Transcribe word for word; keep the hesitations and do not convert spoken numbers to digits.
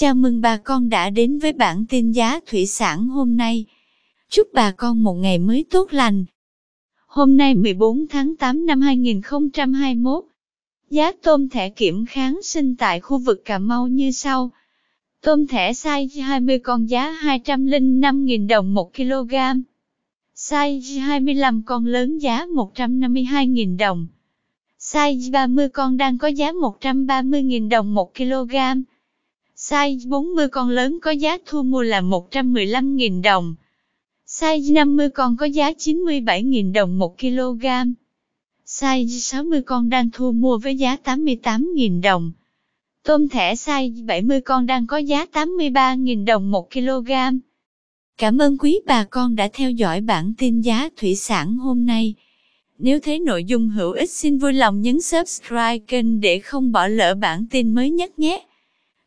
Chào mừng bà con đã đến với bản tin giá thủy sản hôm nay. Chúc bà con một ngày mới tốt lành. Hôm nay mười bốn tháng tám năm hai nghìn không trăm hai mươi mốt, giá tôm thẻ kiểm kháng sinh tại khu vực Cà Mau như sau. Tôm thẻ size hai mươi con giá hai trăm lẻ năm nghìn đồng một ki lô gam. Size hai mươi lăm con lớn giá một trăm năm mươi hai nghìn đồng. Size ba mươi con đang có giá một trăm ba mươi nghìn đồng một ki lô gam. Size bốn mươi con lớn có giá thu mua là một trăm mười lăm nghìn đồng. Size năm mươi con có giá chín mươi bảy nghìn đồng một ki lô gam. Size sáu mươi con đang thu mua với giá tám mươi tám nghìn đồng. Tôm thẻ size bảy mươi con đang có giá tám mươi ba nghìn đồng một ki lô gam. Cảm ơn quý bà con đã theo dõi bản tin giá thủy sản hôm nay. Nếu thấy nội dung hữu ích xin vui lòng nhấn subscribe kênh để không bỏ lỡ bản tin mới nhất nhé.